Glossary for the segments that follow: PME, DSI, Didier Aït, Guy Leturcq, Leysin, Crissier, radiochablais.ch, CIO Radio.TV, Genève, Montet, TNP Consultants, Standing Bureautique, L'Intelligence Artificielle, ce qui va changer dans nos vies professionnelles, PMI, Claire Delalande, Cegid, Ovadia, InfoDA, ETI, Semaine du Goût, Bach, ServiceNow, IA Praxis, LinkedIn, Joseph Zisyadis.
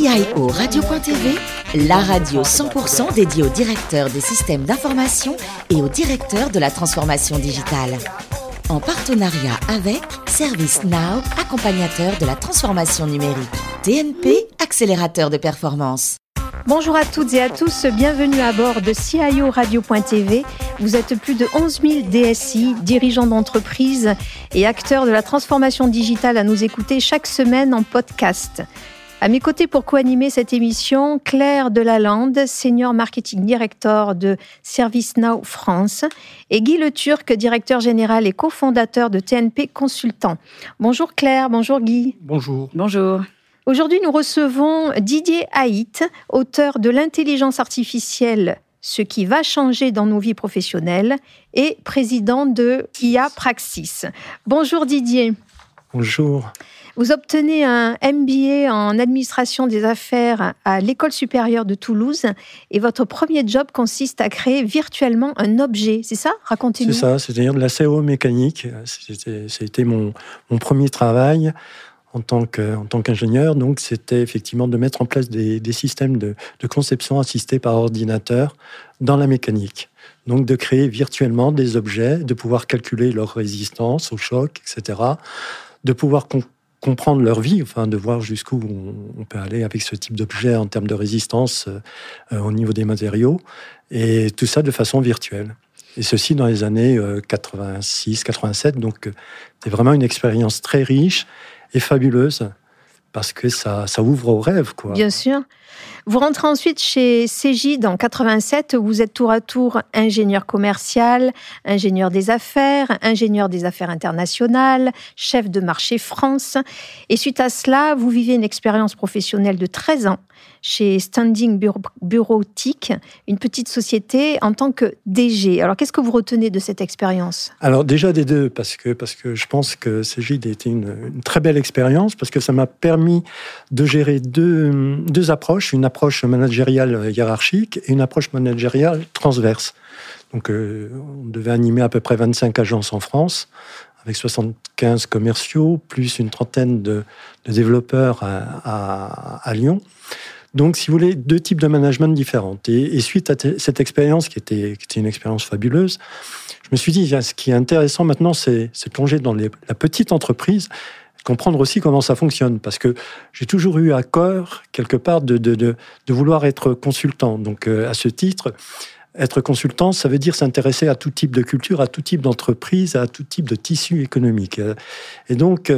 CIO Radio.TV, la radio 100% dédiée aux directeurs des systèmes d'information et aux directeurs de la transformation digitale. En partenariat avec ServiceNow, accompagnateur de la transformation numérique. TNP, accélérateur de performance. Bonjour à toutes et à tous, bienvenue à bord de CIO Radio.TV. Vous êtes plus de 11 000 DSI, dirigeants d'entreprises et acteurs de la transformation digitale à nous écouter chaque semaine en podcast. À mes côtés pour co-animer cette émission, Claire Delalande, Senior Marketing Director de ServiceNow France, et Guy Leturcq, Directeur Général et cofondateur de TNP Consultants. Bonjour Claire, bonjour Guy. Bonjour. Bonjour. Aujourd'hui, nous recevons Didier Aït, auteur de L'Intelligence Artificielle, ce qui va changer dans nos vies professionnelles, et président de IA Praxis. Bonjour Didier. Bonjour. Vous obtenez un MBA en administration des affaires à l'École supérieure de Toulouse et votre premier job consiste à créer virtuellement un objet, c'est ça ? Racontez-nous. C'est ça, c'est-à-dire de la CO mécanique. C'était mon premier travail en tant qu'ingénieur. Donc, c'était effectivement de mettre en place des systèmes de conception assistés par ordinateur dans la mécanique. Donc, de créer virtuellement des objets, de pouvoir calculer leur résistance au choc, etc., de pouvoir comprendre leur vie, enfin de voir jusqu'où on peut aller avec ce type d'objet en termes de résistance au niveau des matériaux, et tout ça de façon virtuelle. Et ceci dans les années 86-87, donc c'est vraiment une expérience très riche et fabuleuse, parce que ça ouvre au rêve, quoi. Bien sûr. Vous rentrez ensuite chez Cegid en 87, où vous êtes tour à tour ingénieur commercial, ingénieur des affaires internationales, chef de marché France. Et suite à cela, vous vivez une expérience professionnelle de 13 ans chez Standing Bureautique, une petite société en tant que DG. Alors, qu'est-ce que vous retenez de cette expérience ? Alors, déjà des deux, parce que je pense que Cegid a été une très belle expérience, parce que ça m'a permis de gérer deux approches, une approche managériale hiérarchique et une approche managériale transverse. Donc, on devait animer à peu près 25 agences en France, avec 75 commerciaux, plus une trentaine de développeurs à Lyon. Donc, si vous voulez, deux types de management différentes. Et suite à cette expérience, qui était une expérience fabuleuse, je me suis dit, ce qui est intéressant maintenant, c'est plonger dans la petite entreprise, comprendre aussi comment ça fonctionne, parce que j'ai toujours eu à cœur, quelque part, de vouloir être consultant. Donc, à ce titre, être consultant, ça veut dire s'intéresser à tout type de culture, à tout type d'entreprise, à tout type de tissu économique. Et donc,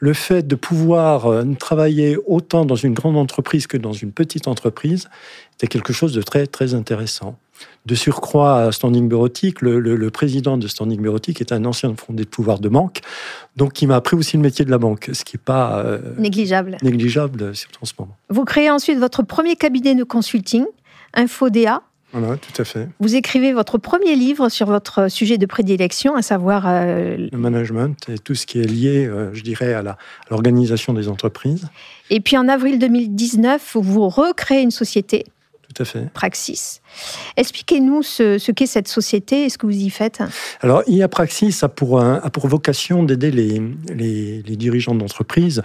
le fait de pouvoir travailler autant dans une grande entreprise que dans une petite entreprise, c'était quelque chose de très, très intéressant. De surcroît, à Standing Bureautique, le président de Standing Bureautique est un ancien fondé de pouvoir de banque, donc il m'a appris aussi le métier de la banque, ce qui n'est pas négligeable, surtout en ce moment. Vous créez ensuite votre premier cabinet de consulting, InfoDA. Voilà, tout à fait. Vous écrivez votre premier livre sur votre sujet de prédilection, à savoir le management et tout ce qui est lié, je dirais, à l'organisation des entreprises. Et puis en avril 2019, vous recréez une société. Tout à fait. Praxis. Expliquez-nous ce qu'est cette société et ce que vous y faites. Alors, IA Praxis a pour vocation d'aider les dirigeants d'entreprises,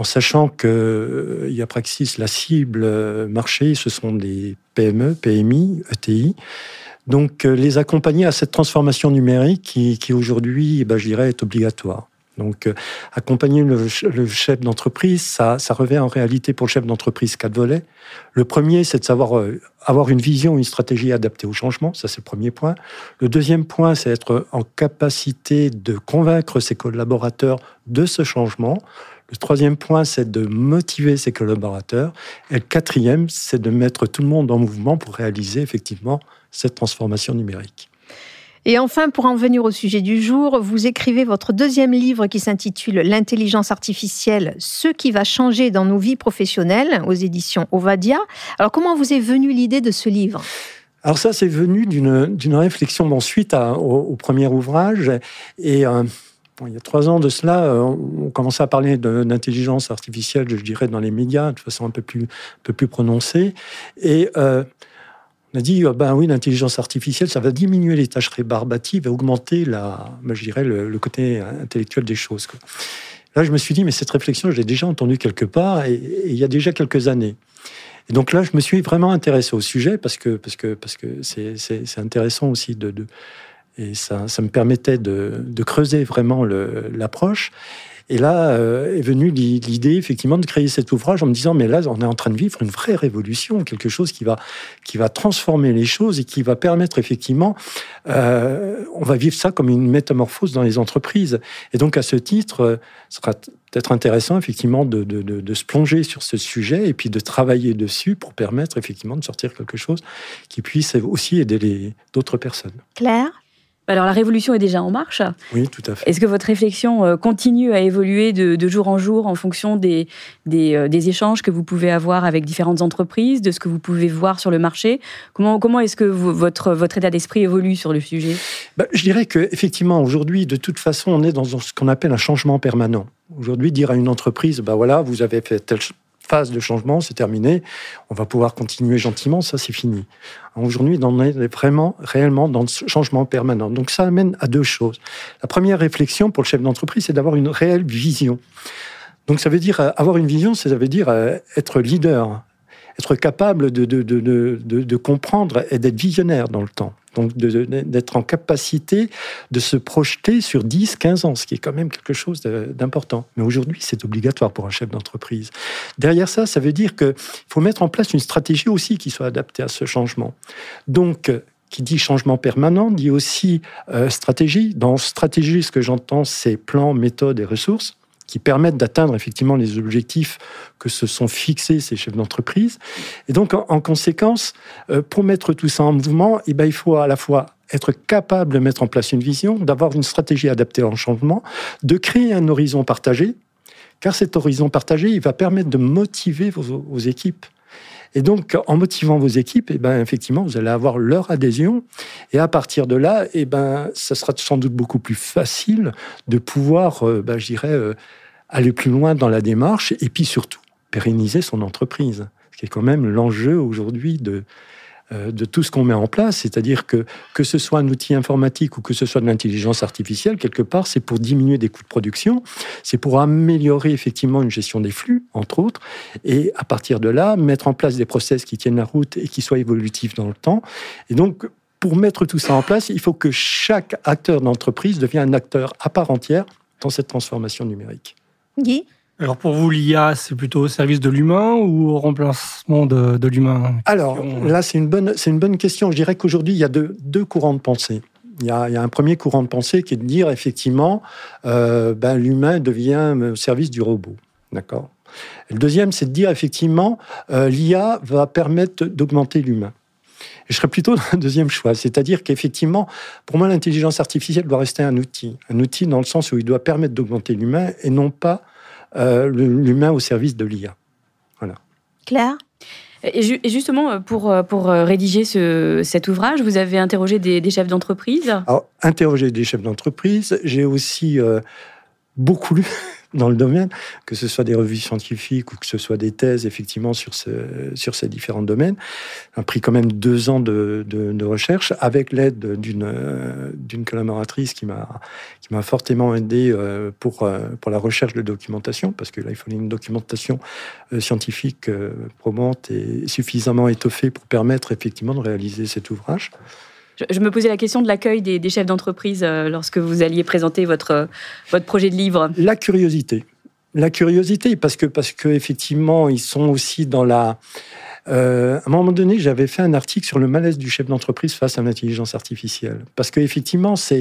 en sachant que IA Praxis, la cible marché, ce sont des PME, PMI, ETI. Donc, les accompagner à cette transformation numérique qui aujourd'hui, je dirais, est obligatoire. Donc, accompagner le chef d'entreprise, ça revêt en réalité pour le chef d'entreprise 4 volets. Le premier, c'est de savoir avoir une vision, une stratégie adaptée au changement. Ça, c'est le premier point. Le deuxième point, c'est être en capacité de convaincre ses collaborateurs de ce changement. Le troisième point, c'est de motiver ses collaborateurs. Et le quatrième, c'est de mettre tout le monde en mouvement pour réaliser effectivement cette transformation numérique. Et enfin, pour en venir au sujet du jour, vous écrivez votre deuxième livre qui s'intitule « L'intelligence artificielle, ce qui va changer dans nos vies professionnelles » aux éditions Ovadia. Alors, comment vous est venue l'idée de ce livre ? Alors ça, c'est venu d'une réflexion suite au premier ouvrage. Et il y a 3 ans de cela, on commençait à parler d'intelligence artificielle, je dirais, dans les médias, de façon un peu plus prononcée. Et on a dit, oui, l'intelligence artificielle, ça va diminuer les tâches rébarbatives et augmenter le côté intellectuel des choses, quoi. Là, je me suis dit, mais cette réflexion, je l'ai déjà entendue quelque part, et il y a déjà quelques années. Et donc là, je me suis vraiment intéressé au sujet, parce que c'est intéressant aussi et ça me permettait de creuser vraiment l'approche. Et là est venue l'idée, effectivement, de créer cet ouvrage en me disant, mais là, on est en train de vivre une vraie révolution, quelque chose qui va transformer les choses et qui va permettre, effectivement, on va vivre ça comme une métamorphose dans les entreprises. Et donc, à ce titre, ce sera peut-être intéressant, effectivement, de se plonger sur ce sujet et puis de travailler dessus pour permettre, effectivement, de sortir quelque chose qui puisse aussi aider d'autres personnes. Claire ? Alors, la révolution est déjà en marche. Oui, tout à fait. Est-ce que votre réflexion continue à évoluer de jour en jour en fonction des échanges que vous pouvez avoir avec différentes entreprises, de ce que vous pouvez voir sur le marché ? Comment est-ce que votre état d'esprit évolue sur le sujet ? Je dirais qu'effectivement, aujourd'hui, de toute façon, on est dans ce qu'on appelle un changement permanent. Aujourd'hui, dire à une entreprise, voilà, vous avez fait telle phase de changement, c'est terminé, on va pouvoir continuer gentiment, ça c'est fini. Aujourd'hui, on est vraiment, réellement dans ce changement permanent. Donc ça amène à deux choses. La première réflexion pour le chef d'entreprise, c'est d'avoir une réelle vision. Donc ça veut dire, avoir une vision, ça veut dire être leader, être capable de comprendre et d'être visionnaire dans le temps. Donc d'être en capacité de se projeter sur 10, 15 ans, ce qui est quand même quelque chose d'important. Mais aujourd'hui, c'est obligatoire pour un chef d'entreprise. Derrière ça, ça veut dire qu'il faut mettre en place une stratégie aussi qui soit adaptée à ce changement. Donc, qui dit changement permanent, dit aussi stratégie. Dans stratégie, ce que j'entends, c'est plans, méthodes et ressources qui permettent d'atteindre effectivement les objectifs que se sont fixés ces chefs d'entreprise. Et donc, en conséquence, pour mettre tout ça en mouvement, il faut à la fois être capable de mettre en place une vision, d'avoir une stratégie adaptée au changement, de créer un horizon partagé, car cet horizon partagé, il va permettre de motiver vos équipes. Et donc, en motivant vos équipes, effectivement, vous allez avoir leur adhésion. Et à partir de là, ça sera sans doute beaucoup plus facile de pouvoir, aller plus loin dans la démarche et puis surtout pérenniser son entreprise, ce qui est quand même l'enjeu aujourd'hui de tout ce qu'on met en place. C'est-à-dire que ce soit un outil informatique ou que ce soit de l'intelligence artificielle, quelque part, c'est pour diminuer des coûts de production, c'est pour améliorer effectivement une gestion des flux, entre autres, et à partir de là, mettre en place des process qui tiennent la route et qui soient évolutifs dans le temps. Et donc, pour mettre tout ça en place, il faut que chaque acteur d'entreprise devienne un acteur à part entière dans cette transformation numérique. Guy ? Alors pour vous, l'IA, c'est plutôt au service de l'humain ou au remplacement de l'humain ? Alors là, c'est une bonne question. Je dirais qu'aujourd'hui, il y a deux courants de pensée. Il y a un premier courant de pensée qui est de dire, effectivement, l'humain devient au service du robot. D'accord ? Le deuxième, c'est de dire, effectivement, l'IA va permettre d'augmenter l'humain. Je serais plutôt dans le deuxième choix, c'est-à-dire qu'effectivement, pour moi, l'intelligence artificielle doit rester un outil dans le sens où il doit permettre d'augmenter l'humain et non pas l'humain au service de l'IA. Voilà. Claire ? Et justement, pour rédiger cet ouvrage, vous avez interrogé des chefs d'entreprise ? Alors, interrogé des chefs d'entreprise, j'ai aussi beaucoup lu dans le domaine, que ce soit des revues scientifiques ou que ce soit des thèses, effectivement, sur ces différents domaines. Ça a pris quand même 2 ans de recherche, avec l'aide d'une collaboratrice qui m'a fortement aidé pour la recherche de documentation, parce que là, il fallait une documentation scientifique probante et suffisamment étoffée pour permettre, effectivement, de réaliser cet ouvrage. Je me posais la question de l'accueil des chefs d'entreprise lorsque vous alliez présenter votre projet de livre. La curiosité, parce que effectivement, ils sont aussi dans la... à un moment donné, j'avais fait un article sur le malaise du chef d'entreprise face à l'intelligence artificielle. Parce qu'effectivement, c'est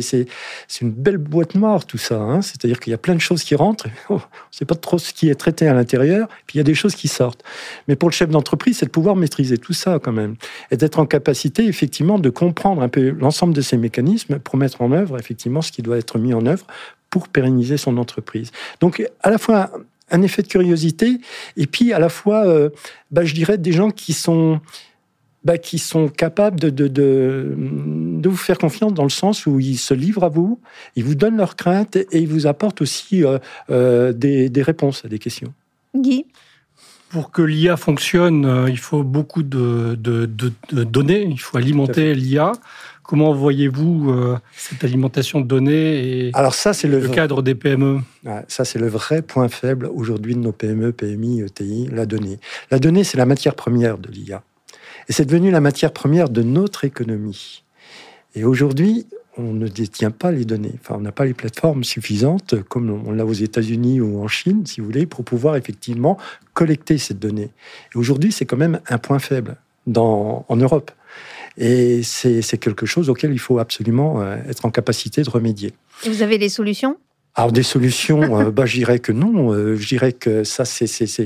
une belle boîte noire, tout ça. Hein, c'est-à-dire qu'il y a plein de choses qui rentrent, on ne sait pas trop ce qui est traité à l'intérieur, puis il y a des choses qui sortent. Mais pour le chef d'entreprise, c'est de pouvoir maîtriser tout ça, quand même. Et d'être en capacité, effectivement, de comprendre un peu l'ensemble de ces mécanismes pour mettre en œuvre, effectivement, ce qui doit être mis en œuvre pour pérenniser son entreprise. Donc, à la fois... un effet de curiosité, et puis à la fois, je dirais, des gens qui sont capables de vous faire confiance dans le sens où ils se livrent à vous, ils vous donnent leurs craintes et ils vous apportent aussi des réponses à des questions. Guy ? Pour que l'IA fonctionne, il faut beaucoup de données, il faut alimenter l'IA. Comment voyez-vous cette alimentation de données et alors ça, c'est le cadre des PME? Ouais, ça, c'est le vrai point faible aujourd'hui de nos PME, PMI, ETI, la donnée. La donnée, c'est la matière première de l'IA. Et c'est devenu la matière première de notre économie. Et aujourd'hui, on ne détient pas les données. Enfin, on n'a pas les plateformes suffisantes, comme on l'a aux États-Unis ou en Chine, si vous voulez, pour pouvoir effectivement collecter cette donnée. Et aujourd'hui, c'est quand même un point faible en Europe. Et c'est quelque chose auquel il faut absolument être en capacité de remédier. Et vous avez des solutions ? Alors, des solutions, je dirais que non. Je dirais que ça, c'est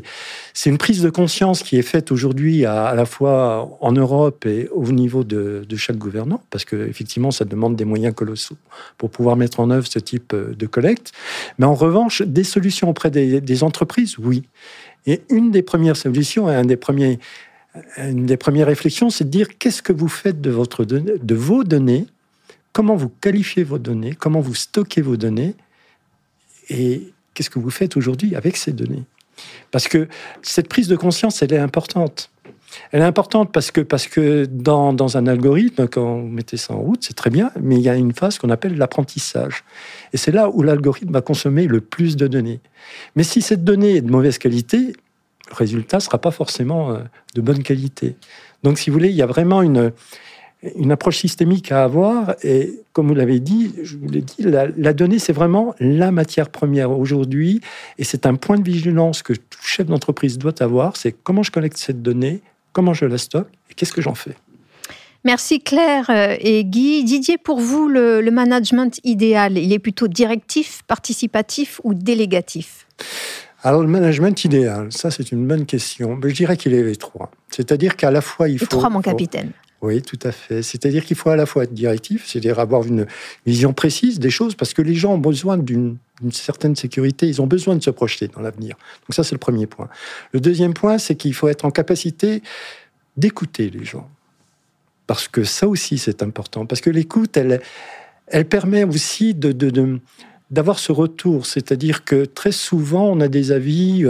une prise de conscience qui est faite aujourd'hui à la fois en Europe et au niveau de chaque gouvernant, parce qu'effectivement, ça demande des moyens colossaux pour pouvoir mettre en œuvre ce type de collecte. Mais en revanche, des solutions auprès des entreprises, oui. Et une des premières solutions, une des premières réflexions, c'est de dire qu'est-ce que vous faites de vos données, comment vous qualifiez vos données, comment vous stockez vos données, et qu'est-ce que vous faites aujourd'hui avec ces données? Parce que cette prise de conscience, elle est importante. Elle est importante parce que dans un algorithme, quand vous mettez ça en route, c'est très bien, mais il y a une phase qu'on appelle l'apprentissage. Et c'est là où l'algorithme va consommer le plus de données. Mais si cette donnée est de mauvaise qualité, le résultat ne sera pas forcément de bonne qualité. Donc, si vous voulez, il y a vraiment une approche systémique à avoir. Et comme vous l'avez dit, je vous l'ai dit, la donnée, c'est vraiment la matière première aujourd'hui. Et c'est un point de vigilance que tout chef d'entreprise doit avoir. C'est comment je collecte cette donnée, comment je la stocke et qu'est-ce que j'en fais. Merci Claire et Guy. Didier, pour vous, le management idéal, il est plutôt directif, participatif ou délégatif ? Alors, le management idéal, ça, c'est une bonne question. Mais je dirais qu'il est les trois. C'est-à-dire qu'à la fois, il faut... Oui, tout à fait. C'est-à-dire qu'il faut à la fois être directif, c'est-à-dire avoir une vision précise des choses, parce que les gens ont besoin d'une certaine sécurité, ils ont besoin de se projeter dans l'avenir. Donc ça, c'est le premier point. Le deuxième point, c'est qu'il faut être en capacité d'écouter les gens. Parce que ça aussi, c'est important. Parce que l'écoute, elle permet aussi d'avoir ce retour, c'est-à-dire que très souvent, on a des avis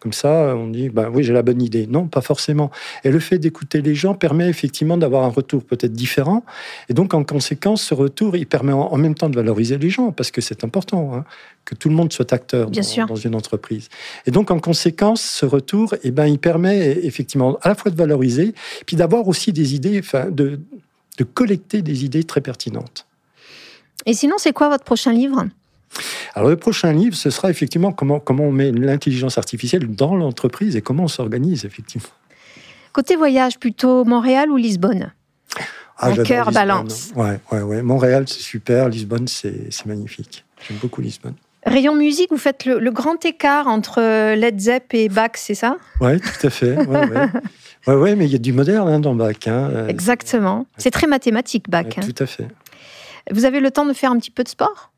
comme ça, on dit « oui, j'ai la bonne idée ». Non, pas forcément. Et le fait d'écouter les gens permet effectivement d'avoir un retour peut-être différent. Et donc, en conséquence, ce retour, il permet en même temps de valoriser les gens, parce que c'est important que tout le monde soit acteur dans une entreprise. Et donc, en conséquence, ce retour, il permet effectivement à la fois de valoriser, puis d'avoir aussi des idées, de collecter des idées très pertinentes. Et sinon, c'est quoi votre prochain livre ? Alors, le prochain livre, ce sera effectivement comment on met l'intelligence artificielle dans l'entreprise et comment on s'organise, effectivement. Côté voyage, plutôt Montréal ou Lisbonne ? Mon cœur balance. Ouais. Montréal, c'est super. Lisbonne, c'est magnifique. J'aime beaucoup Lisbonne. Rayon musique, vous faites le grand écart entre Led Zepp et Bach, c'est ça ? Oui, tout à fait. Ouais, mais il y a du moderne dans Bach. Exactement. C'est très mathématique, Bach. Ouais, tout à fait. Vous avez le temps de faire un petit peu de sport ?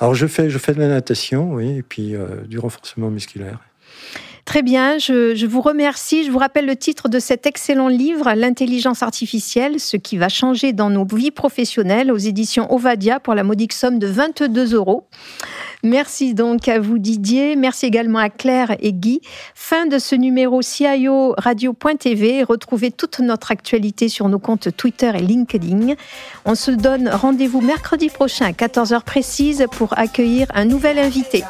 Alors, je fais de la natation, oui, et puis du renforcement musculaire. Très bien, je vous remercie. Je vous rappelle le titre de cet excellent livre, L'Intelligence Artificielle, ce qui va changer dans nos vies professionnelles, aux éditions Ovadia, pour la modique somme de 22 €. Merci donc à vous, Didier. Merci également à Claire et Guy. Fin de ce numéro CIO Radio.TV. Retrouvez toute notre actualité sur nos comptes Twitter et LinkedIn. On se donne rendez-vous mercredi prochain à 14 h précise pour accueillir un nouvel invité.